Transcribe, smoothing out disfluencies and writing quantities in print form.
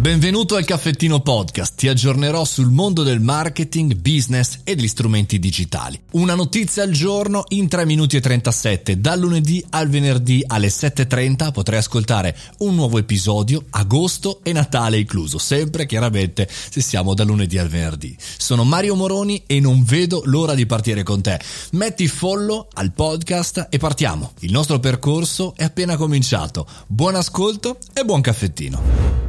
Benvenuto al Caffettino Podcast, ti aggiornerò sul mondo del marketing, business e degli strumenti digitali. Una notizia al giorno in 3 minuti e 37, dal lunedì al venerdì alle 7:30 potrai ascoltare un nuovo episodio, agosto e Natale incluso, sempre chiaramente se siamo da lunedì al venerdì. Sono Mario Moroni e non vedo l'ora di partire con te. Metti follow al podcast e partiamo, il nostro percorso è appena cominciato. Buon ascolto e buon caffettino.